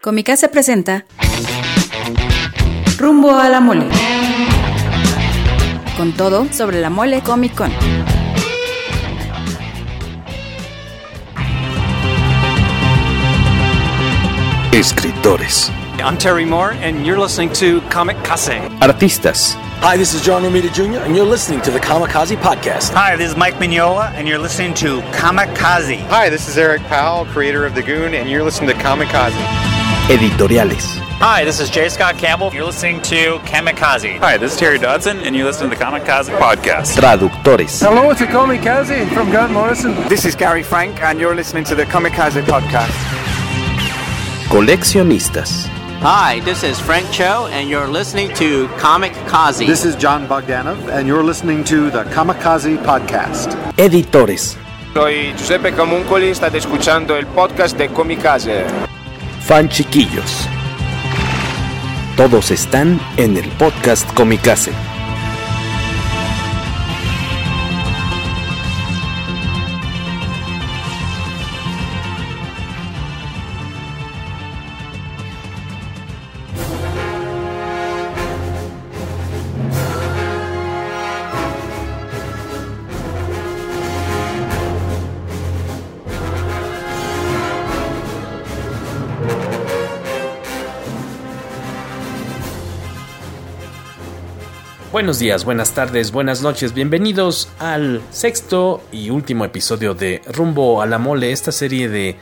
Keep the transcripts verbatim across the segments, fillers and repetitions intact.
Cómica se presenta Rumbo a la Mole, con todo sobre la Mole Comic Con. Escritores. I'm Terry Moore and you're listening to Kamikaze. Artistas. Hi, this is John Romita Junior and you're listening to the Kamikaze Podcast. Hi, this is Mike Mignola and you're listening to Kamikaze. Hi, this is Eric Powell, creator of The Goon, and you're listening to Kamikaze. Editoriales. Hi, this is J. Scott Campbell. You're listening to Kamikaze. Hi, this is Terry Dodson, and you're listening to the Kamikaze Podcast. Traductores. Hello, it's a Kamikaze from Grant Morrison. This is Gary Frank, and you're listening to the Kamikaze Podcast. Coleccionistas. Hi, this is Frank Cho, and you're listening to Kamikaze. This is John Bogdanov, and you're listening to the Kamikaze Podcast. Editores. Soy Giuseppe Camuncoli, estás escuchando el podcast de Kamikaze. Fan chiquillos. Todos están en el podcast Kamikaze. Buenos días, buenas tardes, buenas noches, bienvenidos al sexto y último episodio de Rumbo a la Mole, esta serie de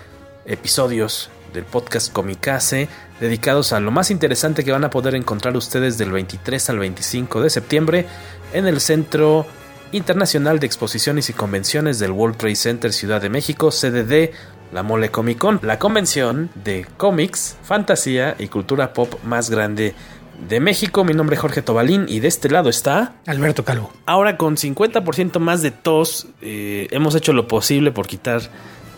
episodios del podcast Kamikaze dedicados a lo más interesante que van a poder encontrar ustedes del veintitrés al veinticinco de septiembre en el Centro Internacional de Exposiciones y Convenciones del World Trade Center Ciudad de México, sede de la Mole Comic Con, la convención de cómics, fantasía y cultura pop más grande de México. Mi nombre es Jorge Tobalín y de este lado está Alberto Calvo. Ahora con cincuenta por ciento más de tos, eh, hemos hecho lo posible por quitar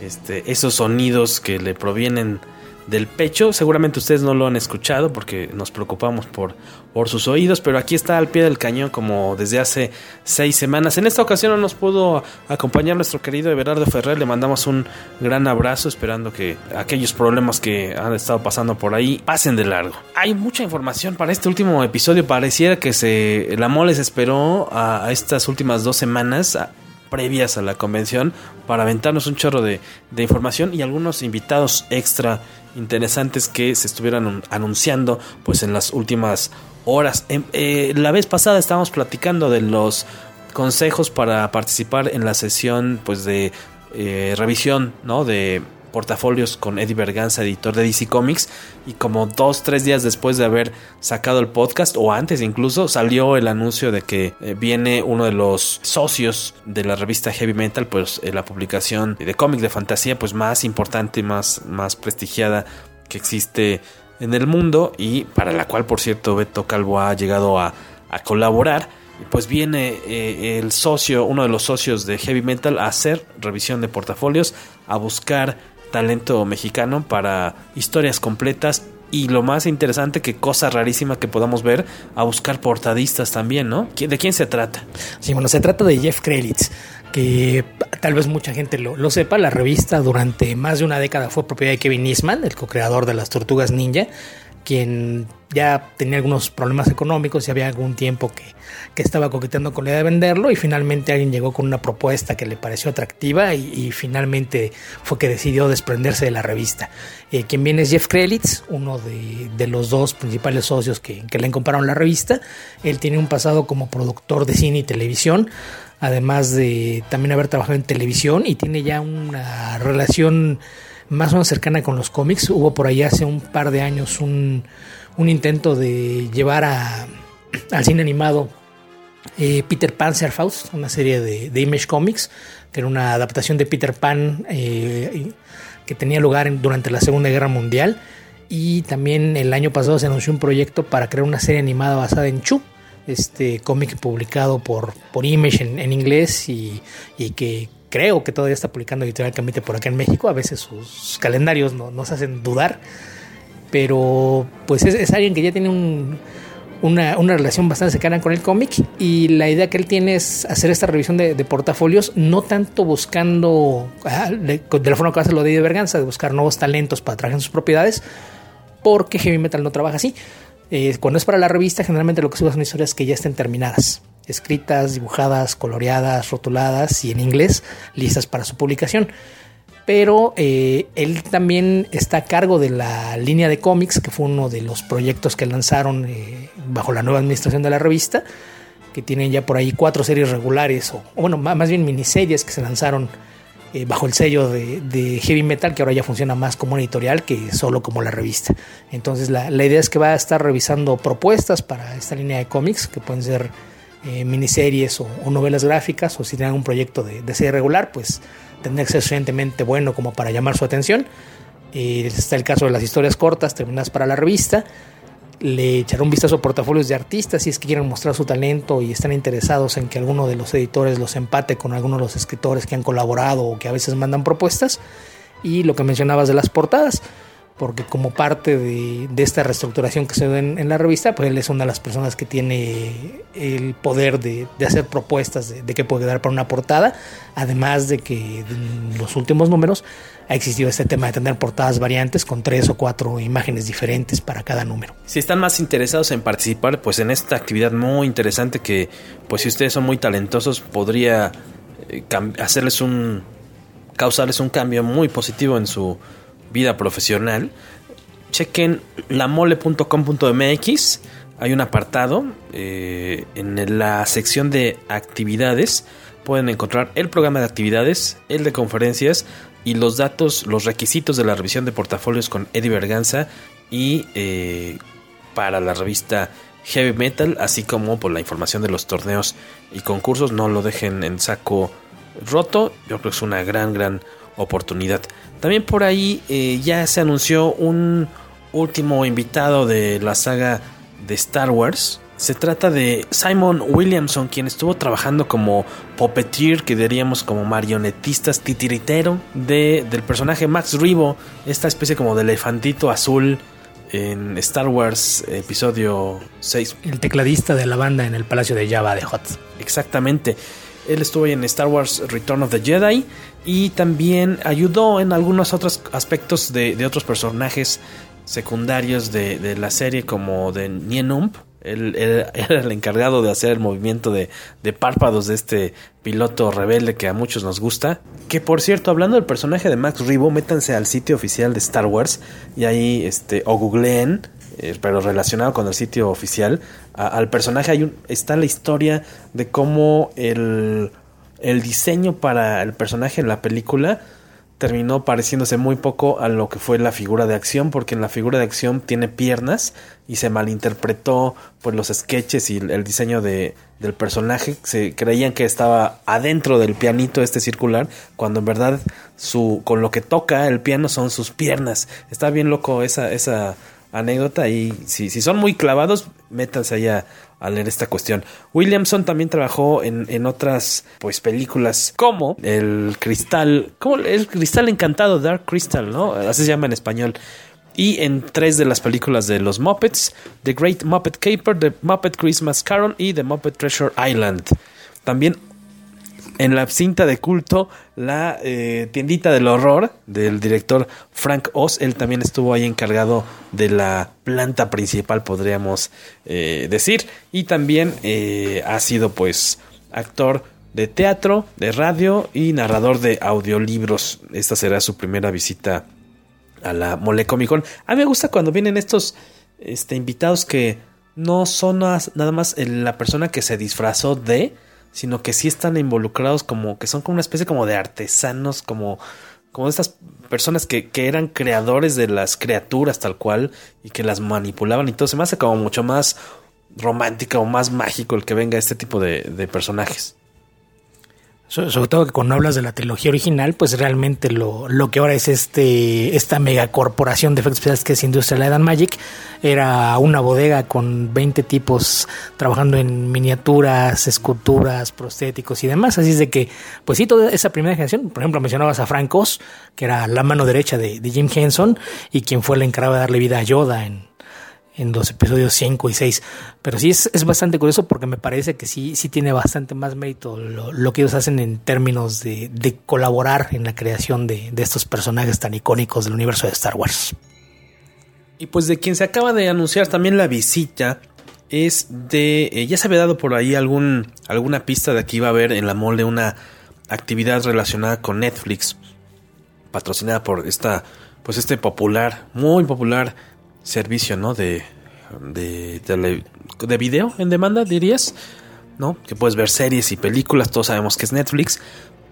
este, esos sonidos que le provienen del pecho. Seguramente ustedes no lo han escuchado porque nos preocupamos por, por sus oídos, pero aquí está al pie del cañón como desde hace seis semanas. En esta ocasión no nos pudo acompañar nuestro querido Everardo Ferrer. Le mandamos un gran abrazo, esperando que aquellos problemas que han estado pasando por ahí pasen de largo. Hay mucha información para este último episodio. Pareciera que se la Mole se esperó a, a estas últimas dos semanas a, previas a la convención para aventarnos un chorro de, de información y algunos invitados extra interesantes que se estuvieran anunciando pues en las últimas horas. Eh, eh, la vez pasada estábamos platicando de los consejos para participar en la sesión pues de eh, revisión, ¿no?, de portafolios con Eddie Berganza, editor de D C Comics, y como dos, tres días después de haber sacado el podcast, o antes incluso, salió el anuncio de que eh, viene uno de los socios de la revista Heavy Metal, pues eh, la publicación de cómics de fantasía pues más importante, más, más prestigiada que existe en el mundo, y para la cual, por cierto, Beto Calvo ha llegado a, a colaborar. Pues viene eh, el socio, uno de los socios de Heavy Metal, a hacer revisión de portafolios, a buscar talento mexicano para historias completas y lo más interesante, que cosa rarísima que podamos ver, a buscar portadistas también, ¿no? ¿De quién se trata? Sí, bueno, se trata de Jeff Krelitz, que tal vez mucha gente lo, lo sepa. La revista durante más de una década fue propiedad de Kevin Eastman, el co-creador de las Tortugas Ninja, quien ya tenía algunos problemas económicos y había algún tiempo que, que estaba coqueteando con la idea de venderlo, y finalmente alguien llegó con una propuesta que le pareció atractiva y, y finalmente fue que decidió desprenderse de la revista. Eh, quien viene es Jeff Krelitz, uno de, de los dos principales socios que, que le compraron la revista. Él tiene un pasado como productor de cine y televisión, además de también haber trabajado en televisión, y tiene ya una relación más o menos cercana con los cómics. Hubo por ahí hace un par de años un, un intento de llevar a, al cine animado eh, Peter Panzerfaust, una serie de, de Image Comics, que era una adaptación de Peter Pan eh, que tenía lugar en, durante la Segunda Guerra Mundial. Y también el año pasado se anunció un proyecto para crear una serie animada basada en Chu, este cómic publicado por, por Image en, en inglés y, y que creo que todavía está publicando Editorial Camite por acá en México. A veces sus calendarios no, nos hacen dudar, pero pues es, es alguien que ya tiene un, una, una relación bastante cercana con el cómic, y la idea que él tiene es hacer esta revisión de, de portafolios, no tanto buscando, ah, de, de la forma que hace lo de Eddie Berganza, de buscar nuevos talentos para trabajar en sus propiedades, porque Heavy Metal no trabaja así. Eh, cuando es para la revista, generalmente lo que subo son historias que ya estén terminadas, escritas, dibujadas, coloreadas, rotuladas y en inglés, listas para su publicación. Pero eh, él también está a cargo de la línea de cómics, que fue uno de los proyectos que lanzaron eh, bajo la nueva administración de la revista, que tienen ya por ahí cuatro series regulares, o, o bueno, más bien miniseries que se lanzaron eh, bajo el sello de, de Heavy Metal, que ahora ya funciona más como editorial que solo como la revista. Entonces la, la idea es que va a estar revisando propuestas para esta línea de cómics, que pueden ser eh, miniseries o, o novelas gráficas, o si tienen un proyecto de, de serie regular, pues tendría que ser suficientemente bueno como para llamar su atención. Eh, está el caso de las historias cortas terminadas para la revista. Le echará un vistazo a portafolios de artistas si es que quieren mostrar su talento y están interesados en que alguno de los editores los empate con alguno de los escritores que han colaborado o que a veces mandan propuestas. Y lo que mencionabas de las portadas, porque como parte de, de esta reestructuración que se dio en, en la revista, pues él es una de las personas que tiene el poder de, de hacer propuestas de, de qué puede quedar para una portada, además de que en los últimos números ha existido este tema de tener portadas variantes con tres o cuatro imágenes diferentes para cada número. Si están más interesados en participar, pues en esta actividad muy interesante que, pues si ustedes son muy talentosos, podría eh, cam- hacerles un... causarles un cambio muy positivo en su vida profesional. Chequen lamole punto com punto m x. Hay un apartado eh, en la sección de actividades. Pueden encontrar el programa de actividades, el de conferencias y los datos, los requisitos de la revisión de portafolios con Eddie Berganza y eh, para la revista Heavy Metal, así como por la información de los torneos y concursos. No lo dejen en saco roto. Yo creo que es una gran, gran oportunidad. También por ahí eh, ya se anunció un último invitado de la saga de Star Wars. Se trata de Simon Williamson, quien estuvo trabajando como puppeteer, que diríamos como marionetistas, titiritero de, del personaje Max Rivo, esta especie como de elefantito azul en Star Wars episodio seis. El tecladista de la banda en el Palacio de Jabba de Hutt. Exactamente. Él estuvo en Star Wars Return of the Jedi y también ayudó en algunos otros aspectos de, de otros personajes secundarios de, de la serie, como de Nien Nunb. Él, él era el encargado de hacer el movimiento de, de párpados de este piloto rebelde que a muchos nos gusta. Que por cierto, hablando del personaje de Max Rivo, métanse al sitio oficial de Star Wars y ahí este o googleen, eh, pero relacionado con el sitio oficial, a, al personaje hay un, está la historia de cómo el, el diseño para el personaje en la película terminó pareciéndose muy poco a lo que fue la figura de acción, porque en la figura de acción tiene piernas y se malinterpretó pues los sketches y el diseño de, del personaje. Se creían que estaba adentro del pianito este circular, cuando en verdad su con lo que toca el piano son sus piernas. Está bien loco esa, esa anécdota, y si, si son muy clavados, métanse allá a leer esta cuestión. Williamson también trabajó en, en otras pues películas como El Cristal, como El Cristal Encantado, Dark Crystal, ¿no? Así se llama en español. Y en tres de las películas de los Muppets: The Great Muppet Caper, The Muppet Christmas Carol y The Muppet Treasure Island. También en la cinta de culto, La eh, Tiendita del Horror, del director Frank Oz. Él también estuvo ahí encargado de la planta principal, podríamos eh, decir. Y también eh, ha sido pues actor de teatro, de radio y narrador de audiolibros. Esta será su primera visita a la Mole Comic Con. A mí me gusta cuando vienen estos este, invitados que no son nada más la persona que se disfrazó de, sino que sí están involucrados, como que son como una especie como de artesanos, como, como estas personas que, que eran creadores de las criaturas tal cual y que las manipulaban. Entonces me hace como mucho más romántica o más mágico el que venga este tipo de, de personajes. So, sobre todo que cuando hablas de la trilogía original, pues realmente lo, lo que ahora es este esta megacorporación de efectos especiales que es Industrial Light and Magic, era una bodega con veinte tipos trabajando en miniaturas, esculturas, prostéticos y demás. Así es de que, pues sí, toda esa primera generación, por ejemplo, mencionabas a Frank Oz, que era la mano derecha de, de Jim Henson y quien fue el encargado de darle vida a Yoda en en los episodios cinco y seis, pero sí es, es bastante curioso, porque me parece que sí, sí tiene bastante más mérito lo, lo que ellos hacen en términos de, de colaborar en la creación de, de estos personajes tan icónicos del universo de Star Wars. Y pues de quien se acaba de anunciar también la visita es de... Eh, ya se había dado por ahí algún, alguna pista de que iba a haber en la mole una actividad relacionada con Netflix, patrocinada por esta, pues este popular, muy popular servicio, ¿no? De, de, de, de video en demanda, dirías, ¿no? Que puedes ver series y películas, todos sabemos que es Netflix.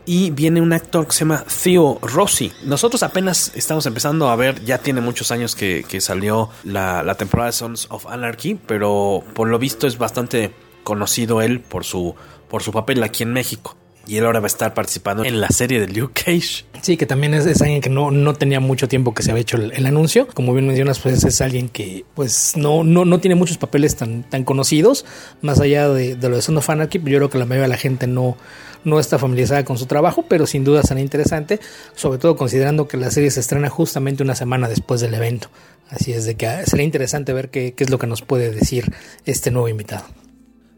Y viene un actor que se llama Theo Rossi. Nosotros apenas estamos empezando a ver, ya tiene muchos años que, que salió la, la temporada de Sons of Anarchy, pero por lo visto es bastante conocido él por su, por su papel aquí en México. Y él ahora va a estar participando en la serie de Luke Cage. Sí, que también es, es alguien que no, no tenía mucho tiempo que se había hecho el, el anuncio. Como bien mencionas, pues es alguien que pues no, no, no tiene muchos papeles tan, tan conocidos. Más allá de, de lo de Son of Anarchy, yo creo que la mayoría de la gente no, no está familiarizada con su trabajo, pero sin duda será interesante, sobre todo considerando que la serie se estrena justamente una semana después del evento. Así es de que será interesante ver qué, qué es lo que nos puede decir este nuevo invitado.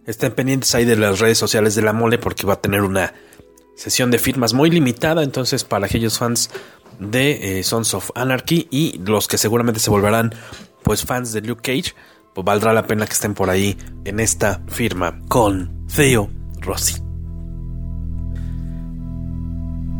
Estén pendientes ahí de las redes sociales de La Mole porque va a tener una sesión de firmas muy limitada. Entonces, para aquellos fans de eh, Sons of Anarchy y los que seguramente se volverán pues fans de Luke Cage, pues valdrá la pena que estén por ahí en esta firma con Theo Rossi.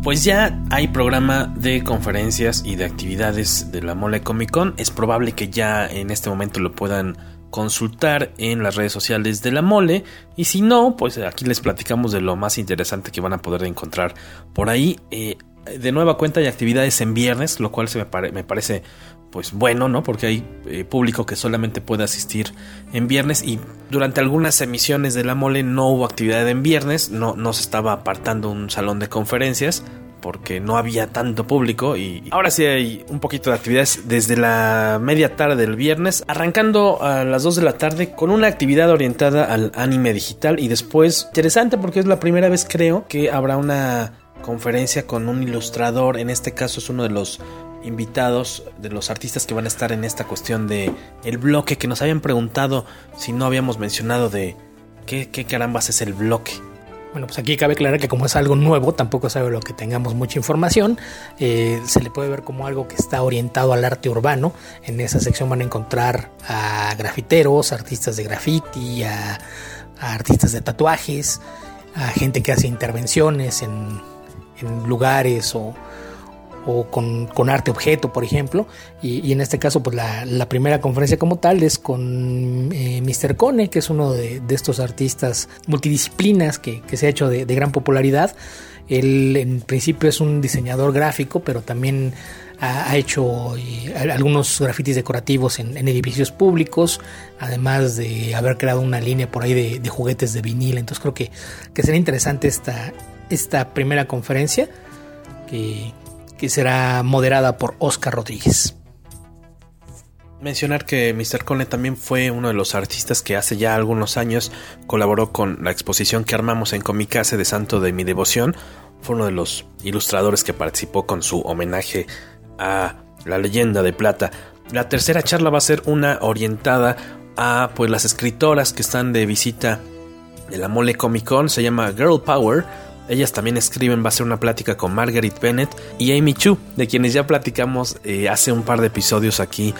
Pues ya hay programa de conferencias y de actividades de La Mole Comic Con. Es probable que ya en este momento lo puedan consultar en las redes sociales de La Mole, y si no, pues aquí les platicamos de lo más interesante que van a poder encontrar por ahí. Eh, de nueva cuenta hay actividades en viernes, lo cual se me, pare, me parece pues bueno, ¿no? Porque hay eh, público que solamente puede asistir en viernes, y durante algunas emisiones de La Mole no hubo actividad en viernes, no, no se estaba apartando un salón de conferencias porque no había tanto público, y ahora sí hay un poquito de actividades desde la media tarde del viernes, arrancando a las dos de la tarde con una actividad orientada al anime digital, y después, interesante porque es la primera vez creo que habrá una conferencia con un ilustrador, en este caso es uno de los invitados, de los artistas que van a estar en esta cuestión de el bloque, que nos habían preguntado si no habíamos mencionado de qué, qué carambas es el bloque. Bueno, pues aquí cabe aclarar que como es algo nuevo, tampoco sabe lo que tengamos mucha información. Eh, se le puede ver como algo que está orientado al arte urbano. En esa sección van a encontrar a grafiteros, artistas de graffiti, a, a artistas de tatuajes, a gente que hace intervenciones en, en lugares o... o con, con arte objeto, por ejemplo, y, y en este caso pues la, la primera conferencia como tal es con eh, mister Cone, que es uno de, de estos artistas multidisciplinas que, que se ha hecho de, de gran popularidad. Él en principio es un diseñador gráfico, pero también ha, ha hecho eh, algunos grafitis decorativos en, en edificios públicos, además de haber creado una línea por ahí de, de juguetes de vinil. Entonces creo que, que será interesante esta, esta primera conferencia que que será moderada por Oscar Rodríguez. Mencionar que mister Cone también fue uno de los artistas que hace ya algunos años colaboró con la exposición que armamos en Comicase de Santo de Mi Devoción. Fue uno de los ilustradores que participó con su homenaje a la leyenda de plata. La tercera charla va a ser una orientada a pues las escritoras que están de visita de La Mole Comic Con. Se llama Girl Power. Ellas también escriben, va a ser una plática con Margaret Bennett y Amy Chu, de quienes ya platicamos eh, hace un par de episodios aquí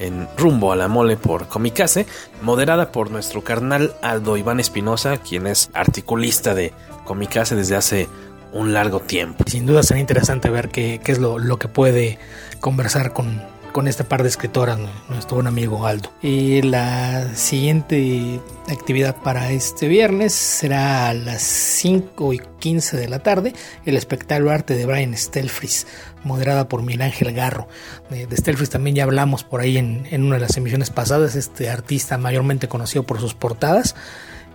en Rumbo a la Mole por Comicase, moderada por nuestro carnal Aldo Iván Espinosa, quien es articulista de Comicase desde hace un largo tiempo. Sin duda será interesante ver qué, qué es lo, lo que puede conversar con, con este par de escritoras, ¿no? Nuestro buen amigo Aldo. Y la siguiente actividad para este viernes será a las cinco y quince de la tarde, el espectáculo Arte de Brian Stelfreeze, moderada por Miguel Ángel Garro. De, de Stelfreeze también ya hablamos por ahí en, en una de las emisiones pasadas, este artista mayormente conocido por sus portadas,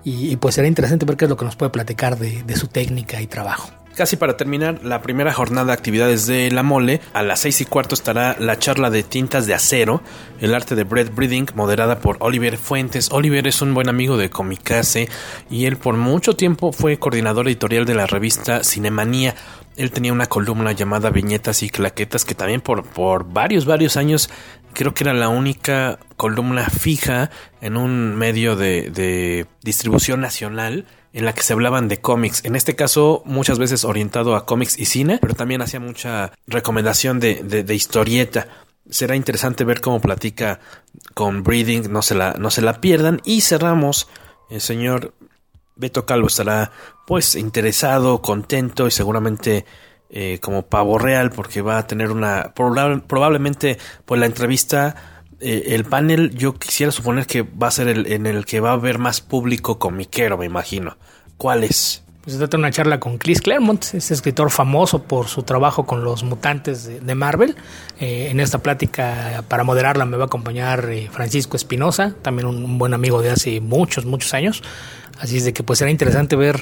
y, y pues será interesante ver qué es lo que nos puede platicar de, de su técnica y trabajo. Casi para terminar la primera jornada de actividades de La Mole, a las seis y cuarto estará la charla de Tintas de Acero, el arte de Brett Breeding, moderada por Oliver Fuentes. Oliver es un buen amigo de Comicase y él por mucho tiempo fue coordinador editorial de la revista Cinemanía. Él tenía una columna llamada Viñetas y Claquetas que también por, por varios, varios años creo que era la única columna fija en un medio de, de distribución nacional en la que se hablaban de cómics, en este caso muchas veces orientado a cómics y cine, pero también hacía mucha recomendación de, de, de historieta. será interesante ver cómo platica con Breeding, no se la, no se la pierdan. Y cerramos, el señor Beto Calvo estará pues interesado, contento y seguramente eh, como pavo real, porque va a tener una, probable, probablemente pues la entrevista, eh, el panel, yo quisiera suponer que va a ser el en el que va a haber más público comiquero, me imagino. ¿Cuál es? Pues se trata de una charla con Chris Claremont, este escritor famoso por su trabajo con los mutantes de, de Marvel. Eh, en esta plática, para moderarla, me va a acompañar eh, Francisco Espinosa, también un, un buen amigo de hace muchos, muchos años. Así es de que pues será interesante ver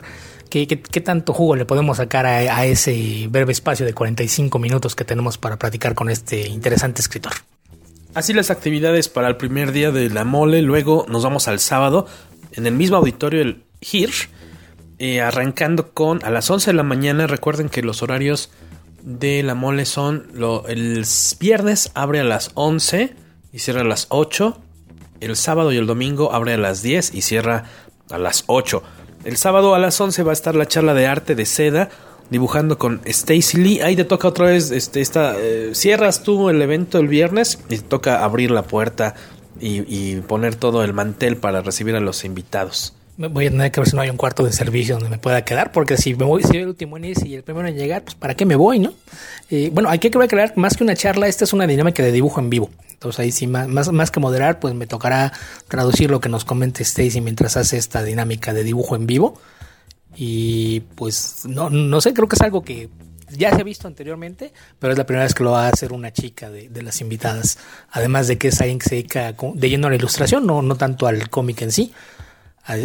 qué, qué, qué tanto jugo le podemos sacar a, a ese breve espacio de cuarenta y cinco minutos que tenemos para platicar con este interesante escritor. Así las actividades para el primer día de la mole. Luego nos vamos al sábado en el mismo auditorio, el Hirsch. Eh, arrancando con a las once de la mañana. Recuerden que los horarios de la mole son lo, el viernes abre a las once y cierra a las ocho. El sábado y el domingo abre a las diez y cierra a las ocho. El sábado a las once va a estar la charla de arte de seda, dibujando con Stacy Lee. Ahí te toca otra vez este, esta, eh, cierras tú el evento el viernes y te toca abrir la puerta y, y poner todo el mantel para recibir a los invitados. Voy a tener que ver si no hay un cuarto de servicio donde me pueda quedar, porque si me voy, si el último en irse y el primero en llegar, pues ¿para qué me voy, no? Eh, bueno, hay que crear más que una charla, esta es una dinámica de dibujo en vivo. Entonces ahí sí, más, más, más que moderar, pues me tocará traducir lo que nos comente Stacy mientras hace esta dinámica de dibujo en vivo. Y pues no, no sé, creo que es algo que ya se ha visto anteriormente, pero es la primera vez que lo va a hacer una chica de, de las invitadas. Además de que es alguien que se dedica de lleno a la ilustración, no, no tanto al cómic en sí.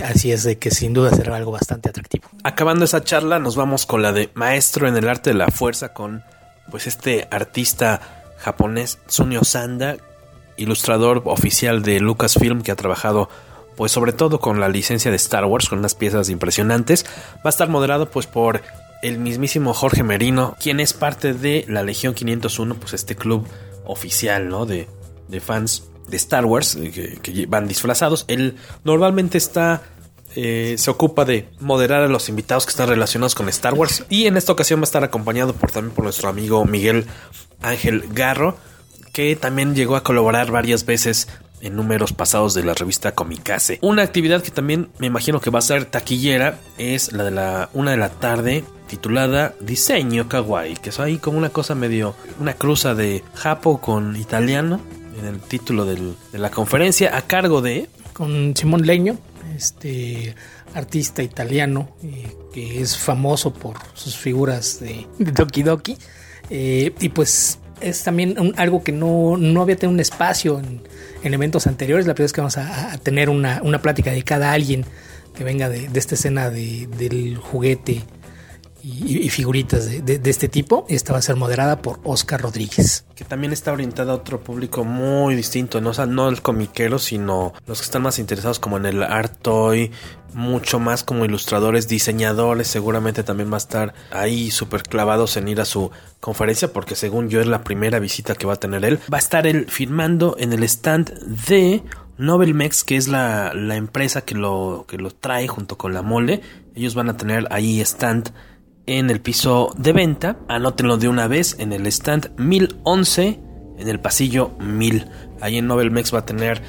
Así es de que sin duda será algo bastante atractivo. Acabando esa charla, nos vamos con la de Maestro en el Arte de la Fuerza, con pues este artista japonés Tsuneo Sanda, ilustrador oficial de Lucasfilm, que ha trabajado pues sobre todo con la licencia de Star Wars, con unas piezas impresionantes. Va a estar moderado pues por el mismísimo Jorge Merino, quien es parte de la Legión quinientos uno, pues este club oficial, ¿no?, de, de fans de Star Wars, que, que van disfrazados. Él normalmente está eh, se ocupa de moderar a los invitados que están relacionados con Star Wars, y en esta ocasión va a estar acompañado por, también por nuestro amigo Miguel Ángel Garro, que también llegó a colaborar varias veces en números pasados de la revista Comicase. Una actividad que también me imagino que va a ser taquillera es la de la una de la tarde, titulada Diseño Kawaii, que es ahí como una cosa medio, una cruza de japo con italiano, en el título del, de la conferencia, a cargo de... Con Simón Legno, este artista italiano eh, que es famoso por sus figuras de, de Doki Doki. Eh, y pues es también un, algo que no, no había tenido un espacio en, en eventos anteriores. La primera vez que vamos a, a tener una, una plática dedicada a alguien que venga de, de esta escena de, del juguete y, y figuritas de, de, de este tipo. Esta va a ser moderada por Oscar Rodríguez, que también está orientada a otro público muy distinto, ¿no? O sea, no el comiquero, sino los que están más interesados como en el art toy, mucho más como ilustradores, diseñadores. Seguramente también va a estar ahí súper clavados en ir a su conferencia, porque según yo es la primera visita que va a tener él. Va a estar él firmando en el stand de Novelmex, que es la, la empresa que lo, que lo trae junto con la mole. Ellos van a tener ahí stand en el piso de venta, anótenlo de una vez, en el stand mil once, en el pasillo mil. Ahí en Novelmex va a tener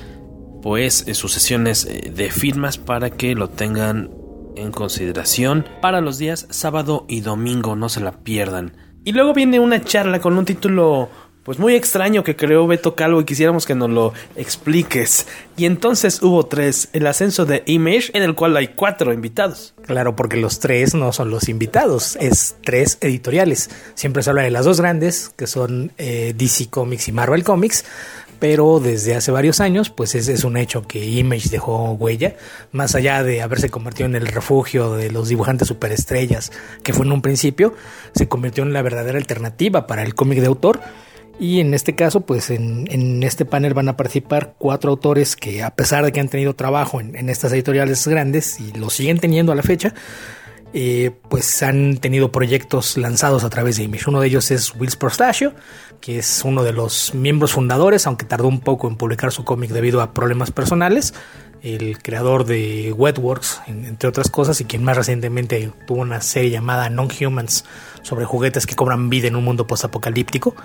pues sus sesiones de firmas para que lo tengan en consideración para los días sábado y domingo, no se la pierdan. Y luego viene una charla con un título pues muy extraño que creó Beto Calvo y quisiéramos que nos lo expliques. Y entonces hubo tres, el ascenso de Image, en el cual hay cuatro invitados. Claro, porque los tres no son los invitados, es tres editoriales. Siempre se habla de las dos grandes, que son eh, D C Comics y Marvel Comics, pero desde hace varios años pues es, es un hecho que Image dejó huella, más allá de haberse convertido en el refugio de los dibujantes superestrellas que fue en un principio, se convirtió en la verdadera alternativa para el cómic de autor. Y en este caso, pues en, en este panel van a participar cuatro autores que, a pesar de que han tenido trabajo en, en estas editoriales grandes y lo siguen teniendo a la fecha, eh, pues han tenido proyectos lanzados a través de Image. Uno de ellos es Will Portacio, que es uno de los miembros fundadores, aunque tardó un poco en publicar su cómic debido a problemas personales. El creador de Wetworks, entre otras cosas, y quien más recientemente tuvo una serie llamada Non-Humans sobre juguetes que cobran vida en un mundo postapocalíptico.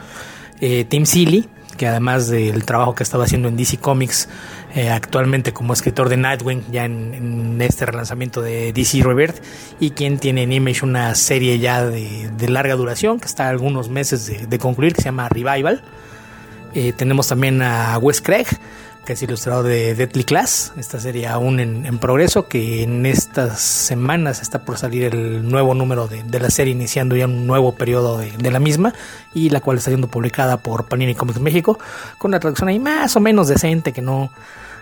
eh, Tim Seeley, que además del trabajo que ha estado haciendo en D C Comics, eh, actualmente como escritor de Nightwing, ya en, en este relanzamiento de D C Rebirth, y quien tiene en Image una serie ya de, de larga duración, que está a algunos meses de, de concluir, que se llama Revival. Eh, tenemos también a Wes Craig, que es ilustrador de Deadly Class, esta serie aún en, en progreso, que en estas semanas está por salir el nuevo número de, de la serie, iniciando ya un nuevo periodo de, de la misma, y la cual está siendo publicada por Panini Comics México, con una traducción ahí más o menos decente, que no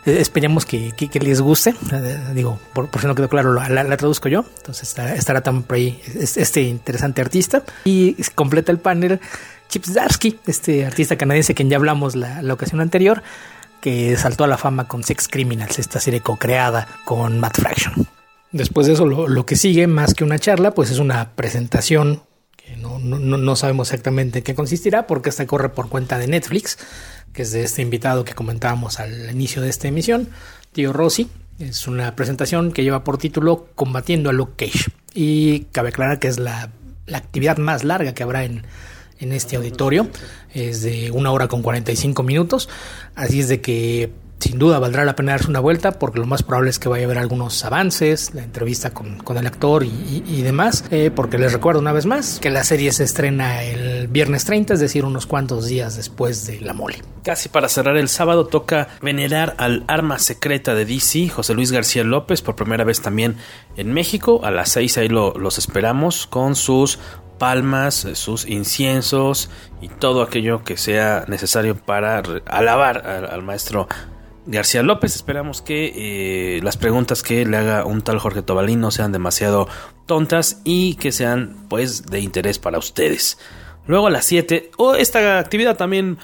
eh, esperemos que, que, que les guste, eh, digo, por, por si no quedó claro, la, la, la traduzco yo, entonces estará, estará también por ahí este interesante artista, y completa el panel Chip Zdarsky, este artista canadiense quien ya hablamos la, la ocasión anterior, que saltó a la fama con Sex Criminals, esta serie co-creada con Matt Fraction. Después de eso, lo, lo que sigue, más que una charla, pues es una presentación que no, no, no sabemos exactamente en qué consistirá, porque esta corre por cuenta de Netflix, que es de este invitado que comentábamos al inicio de esta emisión, Theo Rossi. Es una presentación que lleva por título Combatiendo a Luke Cage, y cabe aclarar que es la, la actividad más larga que habrá en en este auditorio, es de una hora con cuarenta y cinco minutos, así es de que sin duda valdrá la pena darse una vuelta, porque lo más probable es que vaya a haber algunos avances, la entrevista con, con el actor y, y, y demás, eh, porque les recuerdo una vez más que la serie se estrena el viernes treinta, es decir, unos cuantos días después de La Mole. Casi para cerrar el sábado toca venerar al arma secreta de D C, José Luis García López, por primera vez también en México, a las seis ahí lo, los esperamos con sus palmas, sus inciensos y todo aquello que sea necesario para alabar al, al maestro García López. Esperamos que eh, las preguntas que le haga un tal Jorge Tobalín no sean demasiado tontas y que sean, pues, de interés para ustedes. Luego a las siete, o oh, esta actividad también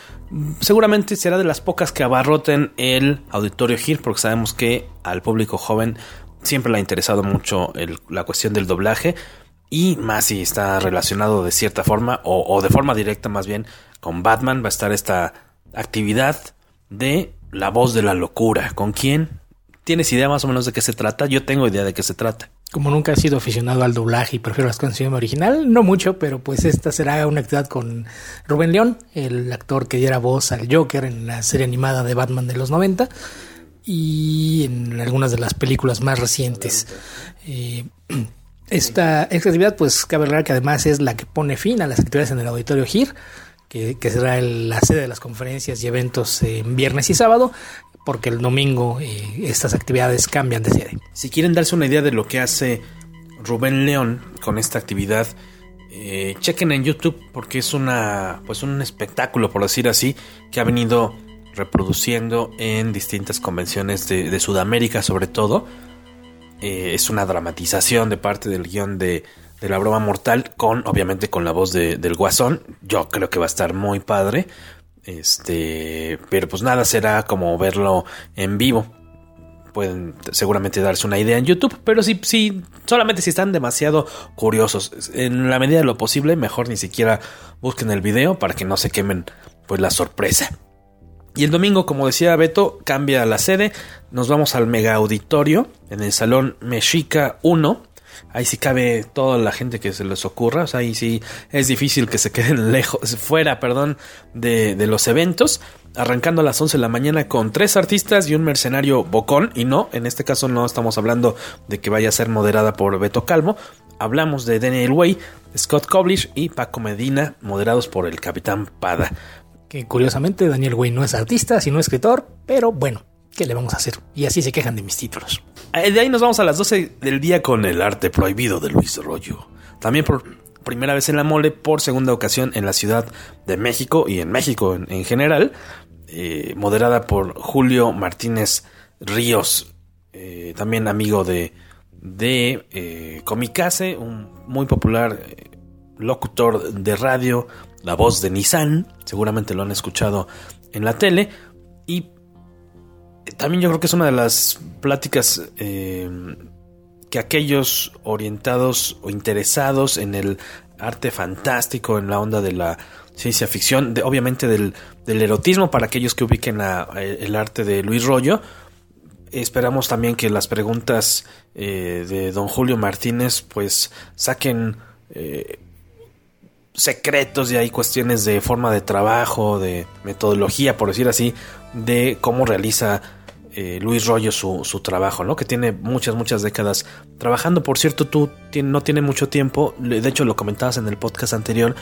seguramente será de las pocas que abarroten el auditorio G I R, porque sabemos que al público joven siempre le ha interesado mucho el, la cuestión del doblaje. Y más si está relacionado de cierta forma o, o de forma directa más bien con Batman. Va a estar esta actividad de La Voz de la Locura. ¿Con quién? ¿Tienes idea más o menos de qué se trata? Yo tengo idea de qué se trata. Como nunca he sido aficionado al doblaje y prefiero las canciones originales, no mucho, pero pues esta será una actividad con Rubén León, el actor que diera voz al Joker en la serie animada de Batman de los noventa y en algunas de las películas más recientes. Eh, Esta actividad, pues cabe aclarar que además es la que pone fin a las actividades en el auditorio G I R, que, que será el, la sede de las conferencias y eventos en eh, viernes y sábado, porque el domingo eh, estas actividades cambian de sede. Si quieren darse una idea de lo que hace Rubén León con esta actividad, eh, chequen en YouTube, porque es una pues un espectáculo, por decir así, que ha venido reproduciendo en distintas convenciones de, de Sudamérica sobre todo. Eh, es una dramatización de parte del guión de, de La Broma Mortal, con obviamente con la voz de, del Guasón. Yo creo que va a estar muy padre, este, pero pues nada, será como verlo en vivo. Pueden seguramente darse una idea en YouTube, pero si, si solamente si están demasiado curiosos, en la medida de lo posible, mejor ni siquiera busquen el video para que no se quemen pues la sorpresa. Y el domingo, como decía Beto, cambia la sede. Nos vamos al mega auditorio en el Salón Mexica uno. Ahí sí cabe toda la gente que se les ocurra. O sea, ahí sí es difícil que se queden lejos, fuera, perdón, de, de los eventos. Arrancando a las once de la mañana con tres artistas y un mercenario bocón. Y no, en este caso no estamos hablando de que vaya a ser moderada por Beto Calvo. Hablamos de Daniel Way, Scott Koblish y Paco Medina, moderados por el Capitán Pada. Que curiosamente Daniel Way no es artista, sino escritor, pero bueno, ¿qué le vamos a hacer? Y así se quejan de mis títulos. De ahí nos vamos a las doce del día con El Arte Prohibido de Luis Royo. También por primera vez en La Mole, por segunda ocasión en la Ciudad de México y en México en, en general, eh, moderada por Julio Martínez Ríos, eh, también amigo de, de eh, Comicase, un muy popular eh, locutor de radio, la voz de Nissan, seguramente lo han escuchado en la tele. Y también yo creo que es una de las pláticas eh, que aquellos orientados o interesados en el arte fantástico, en la onda de la ciencia ficción, de, obviamente del, del erotismo, para aquellos que ubiquen la, el arte de Luis Royo. Esperamos también que las preguntas eh, de don Julio Martínez pues saquen... Eh, secretos y hay cuestiones de forma de trabajo, de metodología, por decir así, de cómo realiza eh, Luis Royo su, su trabajo, ¿no? Que tiene muchas, muchas décadas trabajando. Por cierto, tú tiene, no tiene mucho tiempo, de hecho lo comentabas en el podcast anterior,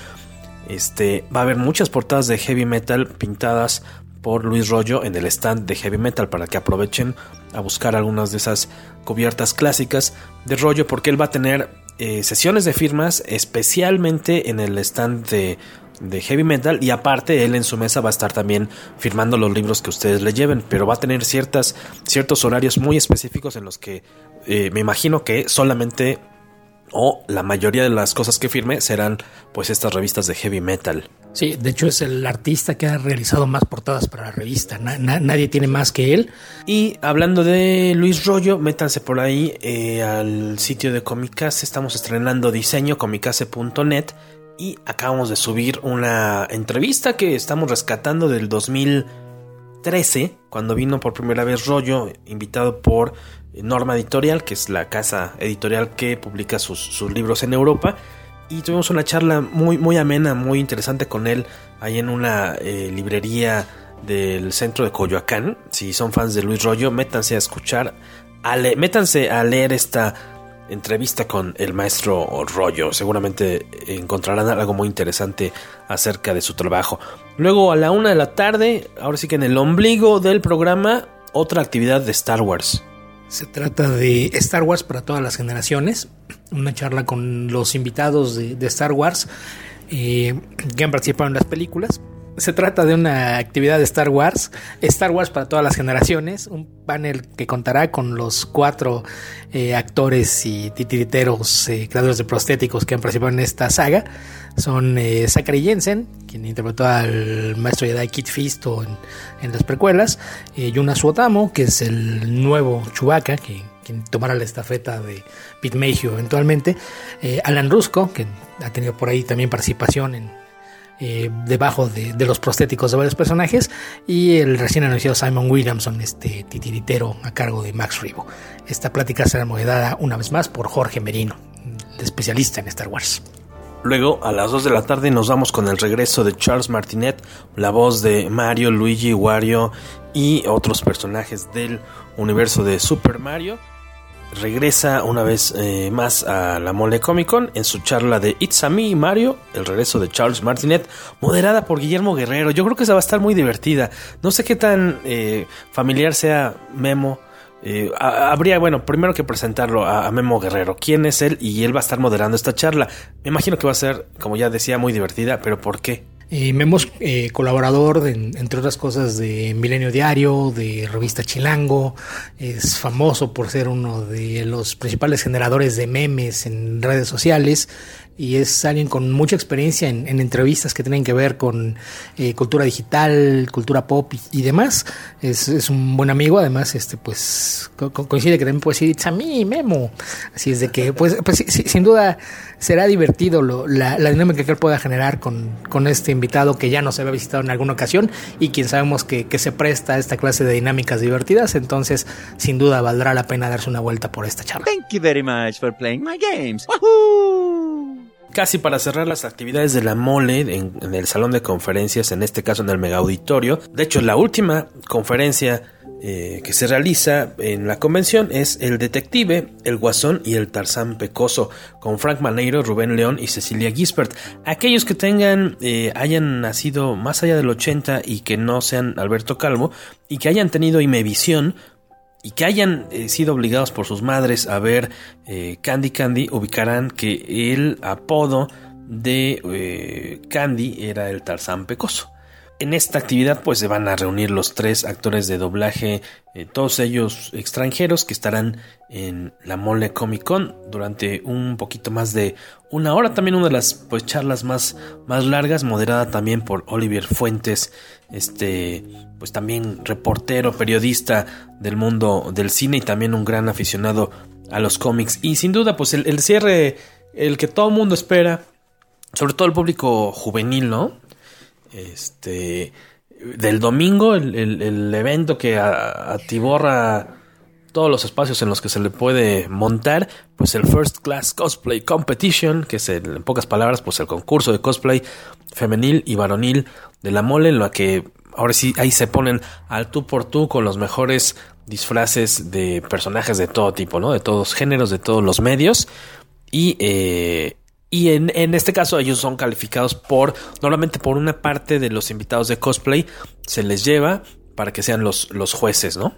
este, va a haber muchas portadas de heavy metal pintadas por Luis Royo en el stand de heavy metal, para que aprovechen a buscar algunas de esas cubiertas clásicas de Royo, porque él va a tener eh, sesiones de firmas especialmente en el stand de, de heavy metal, y aparte él en su mesa va a estar también firmando los libros que ustedes le lleven, pero va a tener ciertas, ciertos horarios muy específicos en los que eh, me imagino que solamente o la mayoría de las cosas que firme serán pues estas revistas de heavy metal. Sí, de hecho es el artista que ha realizado más portadas para la revista. Na, na, nadie tiene más que él. Y hablando de Luis Royo, métanse por ahí eh, al sitio de Comicase. Estamos estrenando diseño, comicase punto net, y acabamos de subir una entrevista que estamos rescatando del dos mil trece, cuando vino por primera vez Royo, invitado por Norma Editorial, que es la casa editorial que publica sus, sus libros en Europa, y tuvimos una charla muy, muy amena, muy interesante con él ahí en una eh, librería del centro de Coyoacán. Si son fans de Luis Royo, métanse a escuchar, a le- métanse a leer esta entrevista con el maestro Royo. Seguramente encontrarán algo muy interesante acerca de su trabajo. Luego a la una de la tarde, ahora sí que en el ombligo del programa, otra actividad de Star Wars. Se trata de Star Wars para todas las generaciones, una charla con los invitados de, de Star Wars eh, que han participado en las películas. Se trata de una actividad de Star Wars, Star Wars para todas las generaciones, un panel que contará con los cuatro eh, actores y titiriteros, eh, creadores de prostéticos que han participado en esta saga. Son eh, Zachary Jensen, quien interpretó al maestro Jedi Kit Fisto en, en las precuelas, eh, Yuna Suotamo, que es el nuevo Chewbacca, que, quien tomará la estafeta de Pete Mayhew eventualmente, eh, Alan Rusko, que ha tenido por ahí también participación en eh, debajo de, de los prostéticos de varios personajes, y el recién anunciado Simon Williamson, este titiritero a cargo de Max Rivo. Esta plática será moderada una vez más por Jorge Merino, especialista en Star Wars. Luego, a las dos de la tarde, nos vamos con el regreso de Charles Martinet, la voz de Mario, Luigi, Wario y otros personajes del universo de Super Mario. Regresa una vez eh, más a la Mole Comic Con en su charla de It's a Me, Mario, el regreso de Charles Martinet, moderada por Guillermo Guerrero. Yo creo que esa va a estar muy divertida. No sé qué tan eh, familiar sea Memo. Eh, a, habría, bueno, primero que presentarlo a, a Memo Guerrero, quién es él, y él va a estar moderando esta charla. Me imagino que va a ser, como ya decía, muy divertida, pero ¿por qué? Eh, Memo es eh, colaborador, de, entre otras cosas, de Milenio Diario, de Revista Chilango. Es famoso por ser uno de los principales generadores de memes en redes sociales, y es alguien con mucha experiencia en, en entrevistas que tienen que ver con eh, cultura digital, cultura pop y, y demás. Es, es un buen amigo, además, este, pues co- coincide que también puede decir It's a Me, Memo. Así es de que, pues, pues sí, sí, sin duda será divertido lo, la, la dinámica que él pueda generar con, con este invitado que ya nos había visitado en alguna ocasión y quien sabemos que, que se presta a esta clase de dinámicas divertidas. Entonces, sin duda valdrá la pena darse una vuelta por esta charla. Thank you very much for playing my games. Wahoo! Casi para cerrar las actividades de la Mole en, en el salón de conferencias, en este caso en el mega auditorio. De hecho, la última conferencia eh, que se realiza en la convención es El Detective, El Guasón y El Tarzán Pecoso, con Frank Maneiro, Rubén León y Cecilia Gisbert. Aquellos que tengan, eh, hayan nacido más allá del ochenta y que no sean Alberto Calvo, y que hayan tenido Imevisión, y que hayan eh, sido obligados por sus madres a ver eh, Candy Candy, ubicarán que el apodo de eh, Candy era el Tarzán Pecoso. En esta actividad pues se van a reunir los tres actores de doblaje, eh, todos ellos extranjeros, que estarán en la Mole Comic Con durante un poquito más de una hora. También una de las pues charlas más, más largas, moderada también por Oliver Fuentes, este pues también reportero, periodista del mundo del cine y también un gran aficionado a los cómics. Y sin duda pues el, el cierre, el que todo el mundo espera, sobre todo el público juvenil, ¿no? Este, del domingo, el, el, el evento que a, atiborra todos los espacios en los que se le puede montar, pues el First Class Cosplay Competition, que es el, en pocas palabras, pues el concurso de cosplay femenil y varonil de la mole, en la que ahora sí ahí se ponen al tú por tú con los mejores disfraces de personajes de todo tipo, ¿no? De todos géneros, de todos los medios. Y eh, y en, en este caso ellos son calificados por, normalmente por una parte de los invitados de cosplay se les lleva para que sean los, los jueces, ¿no?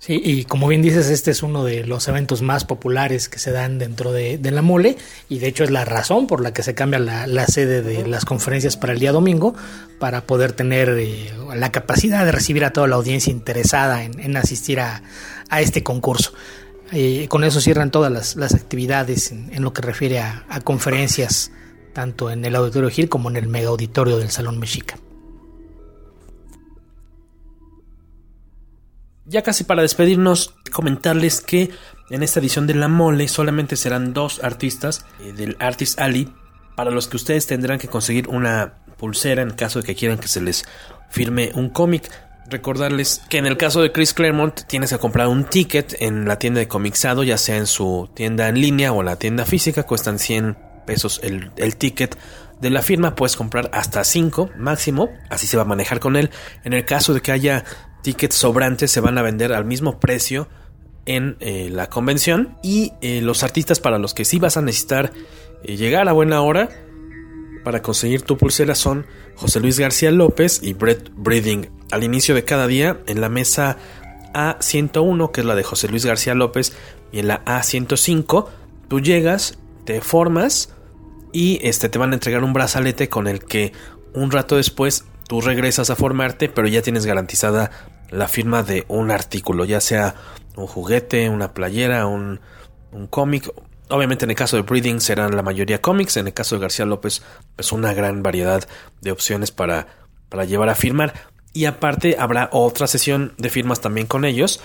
Sí, y como bien dices, este es uno de los eventos más populares que se dan dentro de, de la mole, y de hecho es la razón por la que se cambia la, la sede de las conferencias para el día domingo, para poder tener eh, la capacidad de recibir a toda la audiencia interesada en, en asistir a, a este concurso. Eh, con eso cierran todas las, las actividades en, en lo que refiere a, a conferencias, tanto en el Auditorio Gil como en el mega auditorio del Salón Mexica. Ya casi para despedirnos, comentarles que en esta edición de La Mole solamente serán dos artistas eh, del Artist Alley, para los que ustedes tendrán que conseguir una pulsera en caso de que quieran que se les firme un cómic. Recordarles que en el caso de Chris Claremont tienes que comprar un ticket en la tienda de Comixado, ya sea en su tienda en línea o en la tienda física. Cuestan cien pesos el, el ticket de la firma, puedes comprar hasta cinco máximo, así se va a manejar con él. En el caso de que haya tickets sobrantes, se van a vender al mismo precio en eh, la convención. Y eh, los artistas para los que sí vas a necesitar eh, llegar a buena hora para conseguir tu pulsera son José Luis García López y Brett Breeding. Al inicio de cada día en la mesa A ciento uno, que es la de José Luis García López, y en la A ciento cinco tú llegas, te formas y este, te van a entregar un brazalete con el que un rato después tú regresas a formarte, pero ya tienes garantizada la firma de un artículo, ya sea un juguete, una playera, un, un cómic. Obviamente en el caso de Breeding serán la mayoría cómics, en el caso de García López pues una gran variedad de opciones para, para llevar a firmar. Y aparte habrá otra sesión de firmas también con ellos,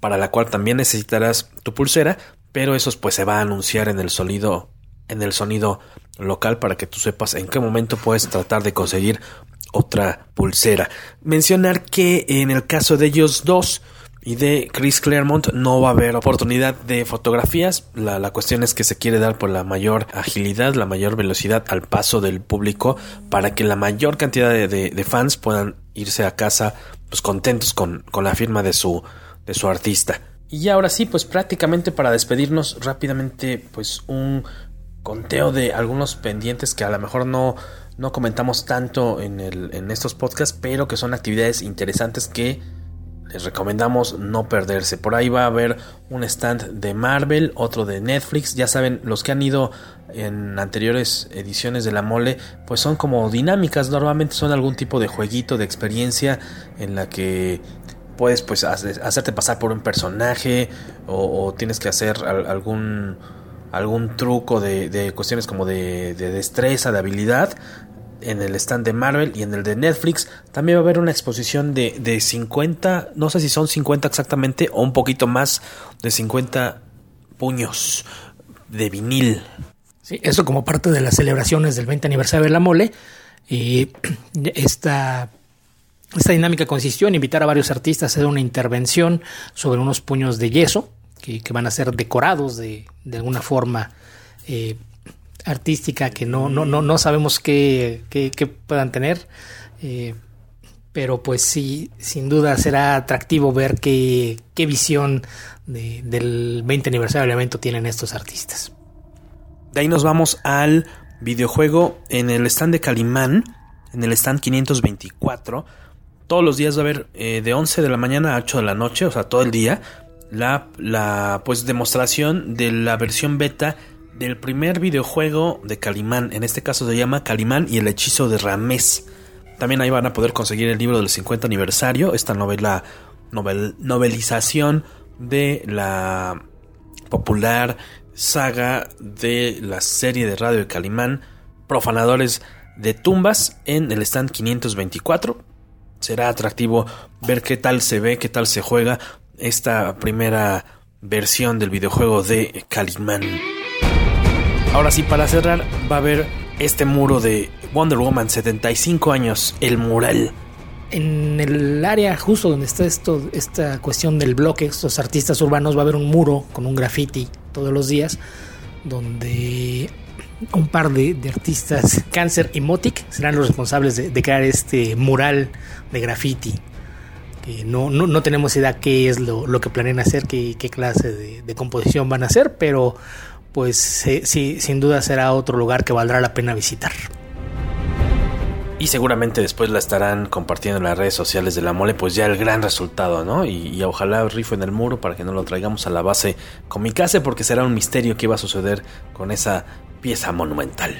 para la cual también necesitarás tu pulsera, pero eso pues se va a anunciar en el sonido, en el sonido local, para que tú sepas en qué momento puedes tratar de conseguir otra pulsera. Mencionar que en el caso de ellos dos y de Chris Claremont no va a haber oportunidad de fotografías. La, la cuestión es que se quiere dar por la mayor agilidad, la mayor velocidad al paso del público, para que la mayor cantidad de, de, de fans puedan irse a casa pues contentos con, con la firma de su, de su artista. Y ahora sí, pues prácticamente para despedirnos rápidamente, pues un conteo de algunos pendientes que a lo mejor no No comentamos tanto en, el, en estos podcasts, pero que son actividades interesantes que les recomendamos no perderse. Por ahí va a haber un stand de Marvel, otro de Netflix. Ya saben, los que han ido en anteriores ediciones de La Mole, pues son como dinámicas. Normalmente son algún tipo de jueguito, de experiencia en la que puedes pues hacerte pasar por un personaje o, o tienes que hacer algún, algún truco de, de cuestiones como de, de destreza, de habilidad. En el stand de Marvel y en el de Netflix también va a haber una exposición de, de cincuenta, no sé si son cincuenta exactamente o un poquito más de cincuenta puños de vinil. Sí, eso como parte de las celebraciones del veinte aniversario de La Mole. Y esta, esta dinámica consistió en invitar a varios artistas a hacer una intervención sobre unos puños de yeso que, que van a ser decorados de, de alguna forma eh, artística que no, no, no, no sabemos qué, qué, qué puedan tener, eh, pero pues sí, sin duda será atractivo ver qué, qué visión de, del veinte aniversario del evento tienen estos artistas. De ahí nos vamos al videojuego. En el stand de Calimán, en el stand quinientos veinticuatro, todos los días va a haber eh, de once de la mañana a ocho de la noche, o sea todo el día, la, la pues demostración de la versión beta del primer videojuego de Calimán. En este caso se llama Calimán y el hechizo de Ramés. También ahí van a poder conseguir el libro del cincuenta aniversario, esta novela, novel, novelización de la popular saga de la serie de radio de Calimán, Profanadores de Tumbas, en el stand quinientos veinticuatro. Será atractivo ver qué tal se ve, qué tal se juega esta primera versión del videojuego de Calimán. Ahora sí, para cerrar, va a haber este muro de Wonder Woman setenta y cinco años, el mural. en el área justo donde está esto, esta cuestión del bloque, estos artistas urbanos, va a haber un muro con un graffiti todos los días, donde un par de, de artistas, Cáncer y Motic, serán los responsables de, de crear este mural de graffiti. Que no, no, no tenemos idea qué es lo, lo que planean hacer, qué, qué clase de, de composición van a hacer, pero pues sí, sí, sin duda será otro lugar que valdrá la pena visitar. Y seguramente después la estarán compartiendo en las redes sociales de La Mole, pues ya el gran resultado, ¿no? Y, y ojalá rifo en el muro para que no lo traigamos a la base Comicase, porque será un misterio qué va a suceder con esa pieza monumental.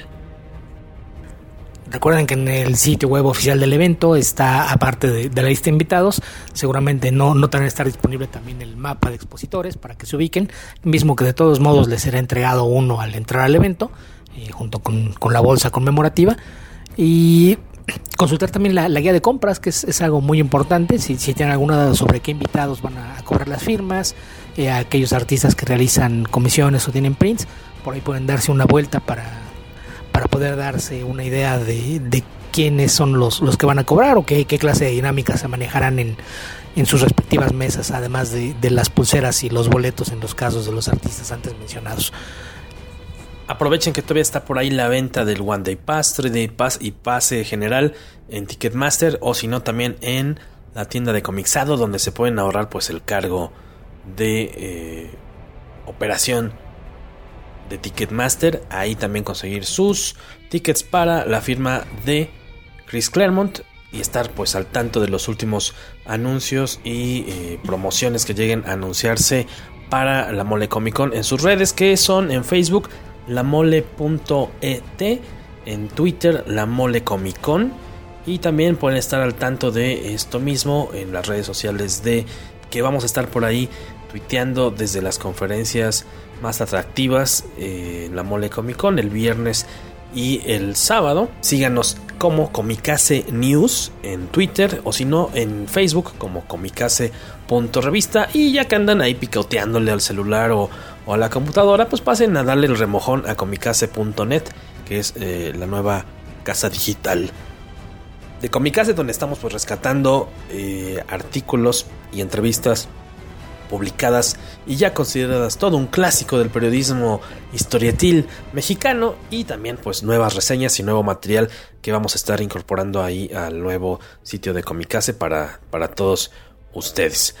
Recuerden que en el sitio web oficial del evento está, aparte de, de la lista de invitados, seguramente no, no tendrá que estar disponible también el mapa de expositores para que se ubiquen, mismo que de todos modos les será entregado uno al entrar al evento, eh, junto con, con la bolsa conmemorativa. Y consultar también la, la guía de compras, que es, es algo muy importante. Si, si tienen alguna duda sobre qué invitados van a, a cobrar las firmas, eh, a aquellos artistas que realizan comisiones o tienen prints, por ahí pueden darse una vuelta para, para poder darse una idea de, de quiénes son los, los que van a cobrar o qué, qué clase de dinámicas se manejarán en, en sus respectivas mesas, además de, de las pulseras y los boletos en los casos de los artistas antes mencionados. Aprovechen que todavía está por ahí la venta del One Day Pass, Three Day Pass y pase general en Ticketmaster, o si no también en la tienda de Comixado, donde se pueden ahorrar pues el cargo de eh, operación de Ticketmaster. Ahí también conseguir sus tickets para la firma de Chris Claremont y estar pues al tanto de los últimos anuncios y eh, promociones que lleguen a anunciarse para la Mole Comic Con en sus redes, que son en Facebook lamole punto e t, en Twitter La Mole Comic Con, y también pueden estar al tanto de esto mismo en las redes sociales, de que vamos a estar por ahí tuiteando desde las conferencias más atractivas en eh, La Mole Comic Con el viernes y el sábado. Síganos como Comicase News en Twitter, o si no en Facebook como comicase punto revista, y ya que andan ahí picoteándole al celular o, o a la computadora, pues pasen a darle el remojón a comicase punto net, que es eh, la nueva casa digital de Comicase, donde estamos pues rescatando eh, artículos y entrevistas publicadas y ya consideradas todo un clásico del periodismo historietil mexicano, y también pues nuevas reseñas y nuevo material que vamos a estar incorporando ahí al nuevo sitio de Comicase para, para todos ustedes.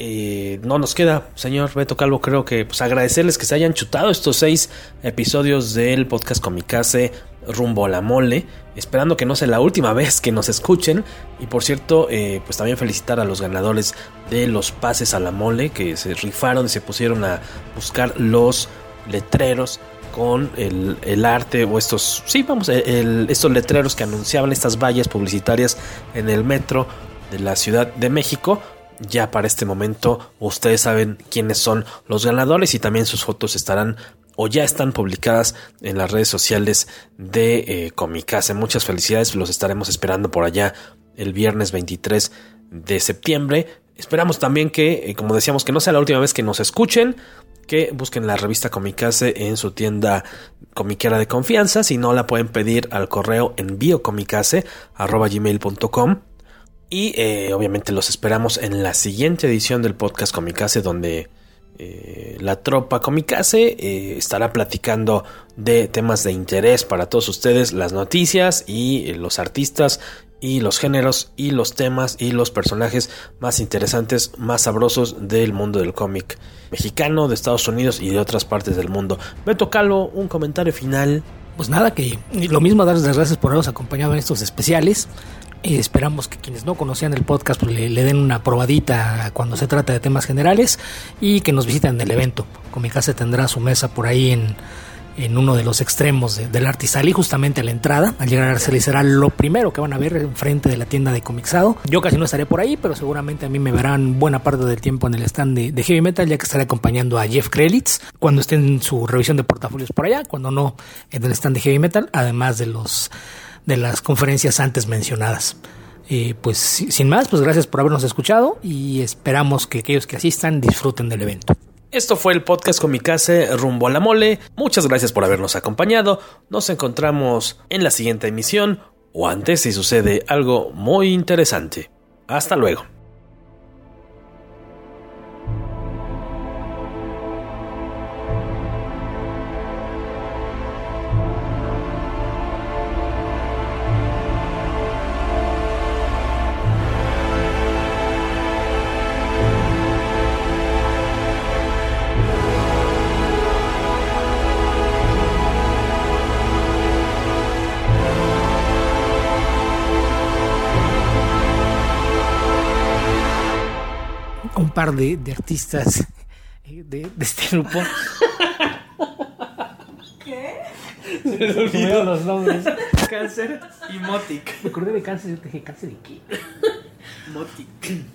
Eh, no nos queda, señor Beto Calvo, creo que pues agradecerles que se hayan chutado estos seis episodios del podcast Comicase rumbo a La Mole, esperando que no sea la última vez que nos escuchen. Y por cierto, eh, pues también felicitar a los ganadores de los pases a La Mole, que se rifaron y se pusieron a buscar los letreros con el, el arte, o estos, sí, vamos, el, estos letreros que anunciaban estas vallas publicitarias en el metro de la Ciudad de México. Ya para este momento ustedes saben quiénes son los ganadores, y también sus fotos estarán o ya están publicadas en las redes sociales de eh, Comicase. Muchas felicidades, los estaremos esperando por allá el viernes veintitrés de septiembre. Esperamos también que, eh, como decíamos, que no sea la última vez que nos escuchen, que busquen la revista Comicase en su tienda comiquera de confianza. Si no, la pueden pedir al correo enviocomicase arroba gmail punto com. Y eh, obviamente los esperamos en la siguiente edición del podcast Comicase, donde eh, la tropa Comicase eh, estará platicando de temas de interés para todos ustedes, las noticias y eh, los artistas y los géneros y los temas y los personajes más interesantes, más sabrosos del mundo del cómic mexicano, de Estados Unidos y de otras partes del mundo. Beto Calvo, un comentario final. Pues nada, que lo mismo, darles las gracias por habernos acompañado en estos especiales. Y esperamos que quienes no conocían el podcast pues le, le den una probadita cuando se trata de temas generales, y que nos visiten en el evento. Comicase tendrá su mesa por ahí en, en uno de los extremos de, del Artisal, y justamente a la entrada, al llegar, se les será lo primero que van a ver enfrente de la tienda de Comixado. Yo casi no estaré por ahí, pero seguramente a mí me verán buena parte del tiempo en el stand de, de Heavy Metal, ya que estaré acompañando a Jeff Krelitz cuando esté en su revisión de portafolios por allá, cuando no en el stand de Heavy Metal, además de los... de las conferencias antes mencionadas. Eh, pues sin más, pues gracias por habernos escuchado, y esperamos que aquellos que asistan disfruten del evento. Esto fue el podcast Comicase rumbo a La Mole. Muchas gracias por habernos acompañado. Nos encontramos en la siguiente emisión, o antes si sucede algo muy interesante. Hasta luego. Par de, de artistas de, de este grupo. ¿Qué? Se les olvidó los nombres. Cáncer y Motic. Me acordé de Cáncer y dije, ¿Cáncer de qué? Motic.